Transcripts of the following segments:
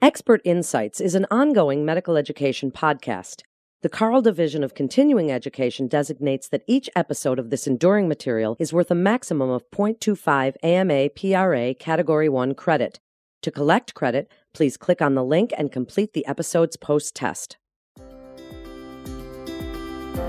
Expert Insights is an ongoing medical education podcast. The Carle Division of Continuing Education designates that each episode of this enduring material is worth a maximum of 0.25 AMA PRA Category 1 credit. To collect credit, please click on the link and complete the episode's post-test.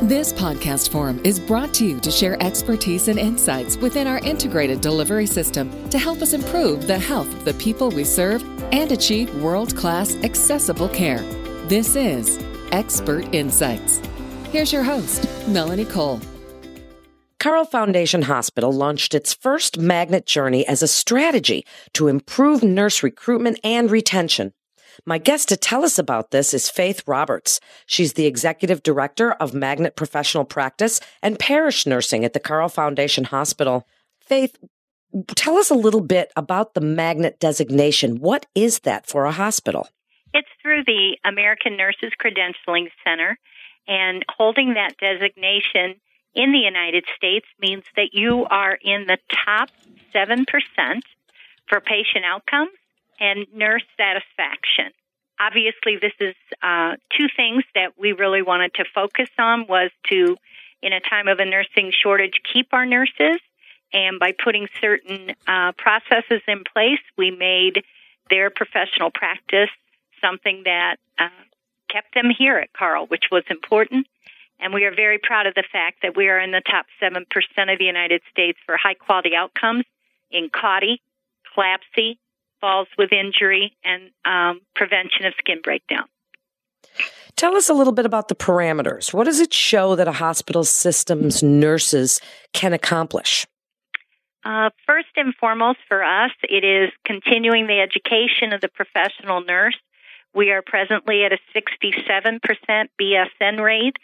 This podcast forum is brought to you to share expertise and insights within our integrated delivery system to help us improve the health of the people we serve and achieve world-class accessible care. This is Expert Insights. Here's your host, Melanie Cole. Carle Foundation Hospital launched its first magnet journey as a strategy to improve nurse recruitment and retention. My guest to tell us about this is Faith Roberts. She's the Executive Director of Magnet Professional Practice and Parish Nursing at the Carle Foundation Hospital. Faith, tell us a little bit about the magnet designation. What is that for a hospital? It's through the American Nurses Credentialing Center, and holding that designation in the United States means that you are in the top 7% for patient outcomes and nurse satisfaction. Obviously, this is two things that we really wanted to focus on was to, in a time of a nursing shortage, keep our nurses. And by putting certain processes in place, we made their professional practice something that kept them here at Carle, which was important. And we are very proud of the fact that we are in the top 7% of the United States for high-quality outcomes in CAUTI, CLABSI, falls with injury, and prevention of skin breakdown. Tell us a little bit about the parameters. What does it show that a hospital system's nurses can accomplish? First and foremost for us, it is continuing the education of the professional nurse. We are presently at a 67% BSN rate.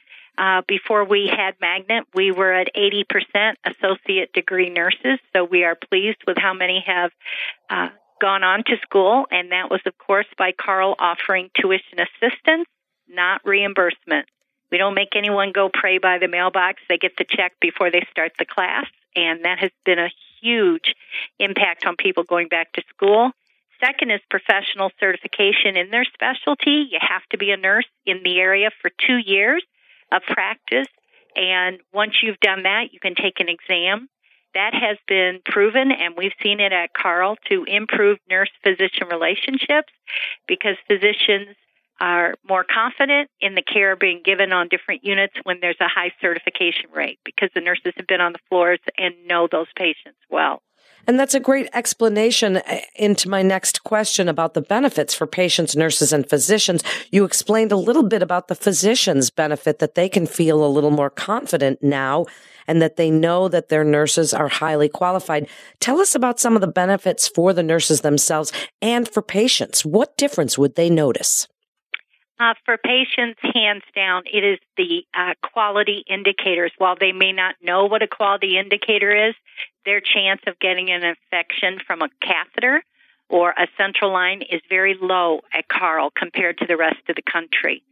Before we had Magnet, we were at 80% associate degree nurses, so we are pleased with how many have gone on to school, and that was, of course, by Carle offering tuition assistance, not reimbursement. We don't make anyone go pray by the mailbox. They get the check before they start the class, and that has been a huge impact on people going back to school. Second is professional certification in their specialty. You have to be a nurse in the area for 2 years of practice, and once you've done that, you can take an exam. That has been proven, and we've seen it at Carle, to improve nurse-physician relationships because physicians are more confident in the care being given on different units when there's a high certification rate because the nurses have been on the floors and know those patients well. And that's a great explanation into my next question about the benefits for patients, nurses, and physicians. You explained a little bit about the physicians' benefit that they can feel a little more confident now and that they know that their nurses are highly qualified. Tell us about some of the benefits for the nurses themselves and for patients. What difference would they notice? For patients, hands down, it is the quality indicators. While they may not know what a quality indicator is, their chance of getting an infection from a catheter or a central line is very low at Carle compared to the rest of the country.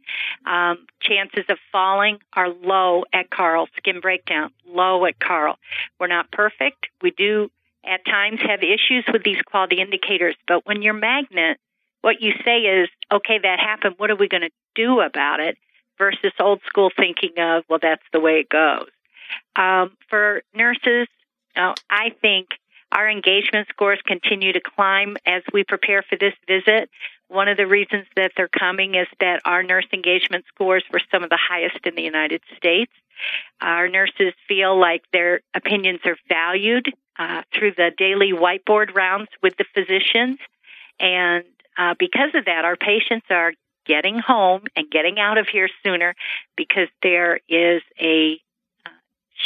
Chances of falling are low at Carle. Skin breakdown, low at Carle. We're not perfect. We do at times have issues with these quality indicators, but when you're Magnet, what you say is, okay, that happened. What are we going to do about it? Versus old school thinking of, well, that's the way it goes. For nurses, I think our engagement scores continue to climb as we prepare for this visit. One of the reasons that they're coming is that our nurse engagement scores were some of the highest in the United States. Our nurses feel like their opinions are valued through the daily whiteboard rounds with the physicians. And because of that, our patients are getting home and getting out of here sooner because there is a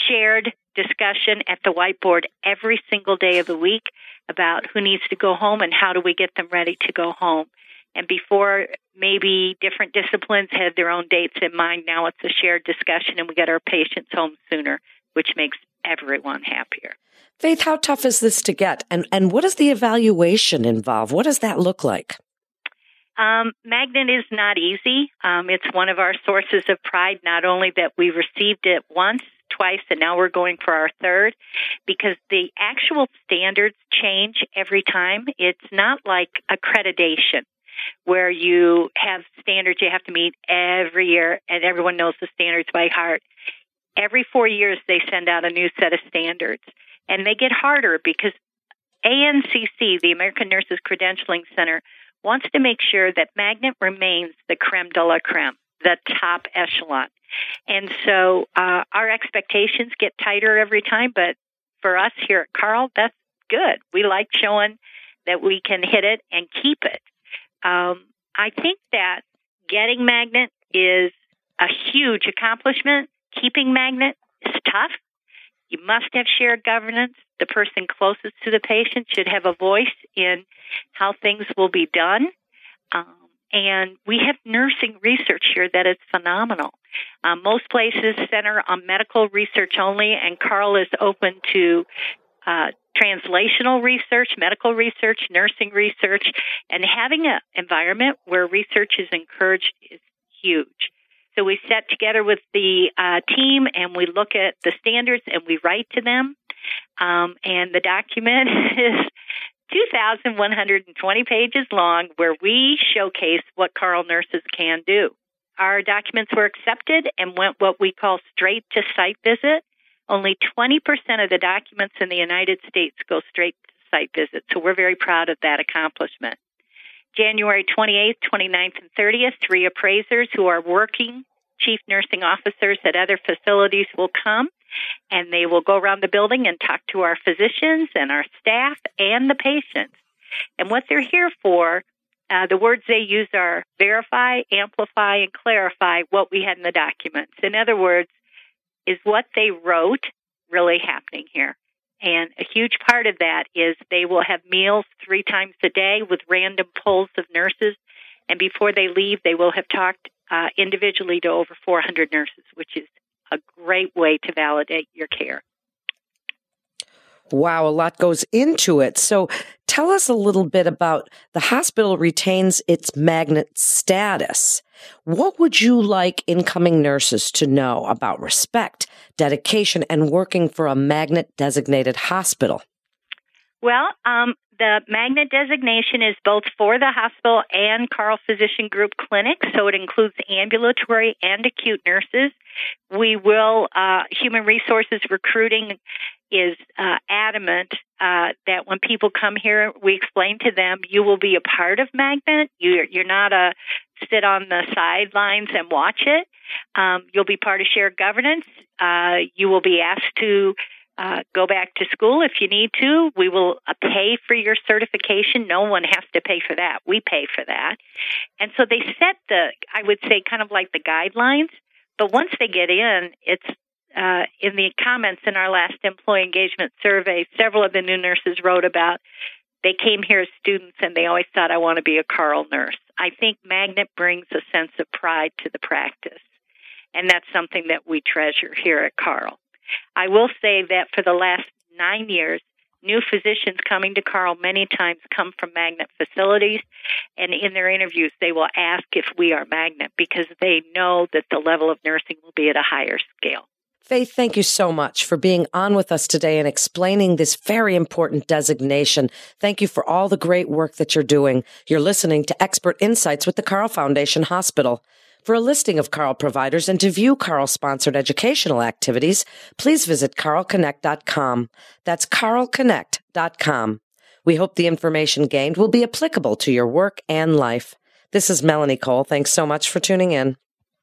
shared discussion at the whiteboard every single day of the week about who needs to go home and how do we get them ready to go home. And before, maybe different disciplines had their own dates in mind. Now it's a shared discussion and we get our patients home sooner, which makes everyone happier. Faith, how tough is this to get? And what does the evaluation involve? What does that look like? Magnet is not easy. It's one of our sources of pride, not only that we received it once, twice, and now we're going for our third, because the actual standards change every time. It's not like accreditation. where you have standards you have to meet every year, and everyone knows the standards by heart. Every 4 years, they send out a new set of standards, and they get harder because ANCC, the American Nurses Credentialing Center, wants to make sure that Magnet remains the creme de la creme, the top echelon. And so our expectations get tighter every time, but for us here at Carle, that's good. We like showing that we can hit it and keep it. I think that getting Magnet is a huge accomplishment. Keeping Magnet is tough. You must have shared governance. The person closest to the patient should have a voice in how things will be done. And we have nursing research here that is phenomenal. Most places center on medical research only, and Carle is open to translational research, medical research, nursing research, and having an environment where research is encouraged is huge. So we sat together with the team, and we look at the standards, and we write to them. And the document is 2,120 pages long, where we showcase what Carle nurses can do. Our documents were accepted and went what we call straight to site visit. Only 20% of the documents in the United States go straight to site visit, so we're very proud of that accomplishment. January 28th, 29th, and 30th, 3 appraisers who are working chief nursing officers at other facilities will come, and they will go around the building and talk to our physicians and our staff and the patients. And what they're here for, the words they use are verify, amplify, and clarify what we had in the documents. In other words, is what they wrote really happening here? And a huge part of that is they will have meals 3 times a day with random polls of nurses. And before they leave, they will have talked individually to over 400 nurses, which is a great way to validate your care. Wow, a lot goes into it. So tell us a little bit about the hospital retains its Magnet status. What would you like incoming nurses to know about respect, dedication, and working for a Magnet-designated hospital? Well, the Magnet designation is both for the hospital and Carle Physician Group Clinic, so it includes ambulatory and acute nurses. We will, human resources recruiting is adamant that when people come here, we explain to them, you will be a part of Magnet. You're not a sit on the sidelines and watch it. You'll be part of shared governance. You will be asked to go back to school if you need to. We will pay for your certification. No one has to pay for that. We pay for that. And so they set the, I would say, kind of like the guidelines. But once they get in, it's in the comments in our last employee engagement survey, several of the new nurses wrote about they came here as students and they always thought, I want to be a Carle nurse. I think Magnet brings a sense of pride to the practice. And that's something that we treasure here at Carle. I will say that for the last 9 years, new physicians coming to Carle many times come from Magnet facilities, and in their interviews, they will ask if we are Magnet because they know that the level of nursing will be at a higher scale. Faith, thank you so much for being on with us today and explaining this very important designation. Thank you for all the great work that you're doing. You're listening to Expert Insights with the Carle Foundation Hospital. For a listing of Carle providers and to view Carle-sponsored educational activities, please visit CarlConnect.com. That's CarlConnect.com. We hope the information gained will be applicable to your work and life. This is Melanie Cole. Thanks so much for tuning in.